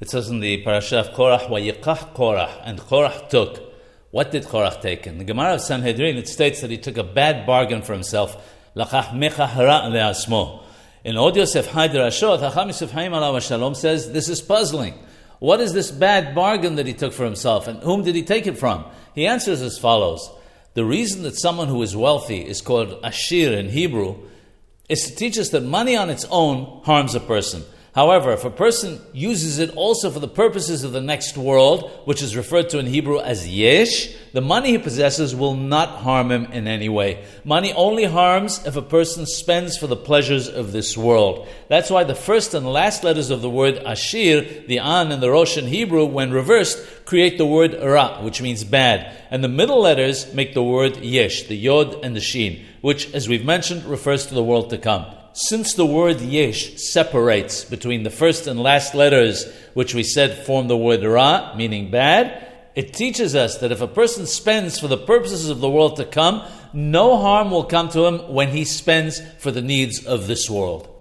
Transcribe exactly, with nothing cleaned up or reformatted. It says in the parasha of Korach, Vayikach Korach, and Korach took. What did Korach take? In the Gemara of Sanhedrin, it states that he took a bad bargain for himself. Lakach mechach ra le'asmo. In Od Yosef Haider Ashot, HaKam Yosef Haim alav shalom says, this is puzzling. What is this bad bargain that he took for himself, and whom did he take it from? He answers as follows. The reason that someone who is wealthy is called Ashir in Hebrew is to teach us that money on its own harms a person. However, if a person uses it also for the purposes of the next world, which is referred to in Hebrew as Yesh, the money he possesses will not harm him in any way. Money only harms if a person spends for the pleasures of this world. That's why the first and last letters of the word Ashir, the An and the Rosh in Hebrew, when reversed, create the word Ra, which means bad. And the middle letters make the word Yesh, the Yod and the Shin, which, as we've mentioned, refers to the world to come. Since the word Yesh separates between the first and last letters, which we said form the word Ra, meaning bad, it teaches us that if a person spends for the purposes of the world to come, no harm will come to him when he spends for the needs of this world.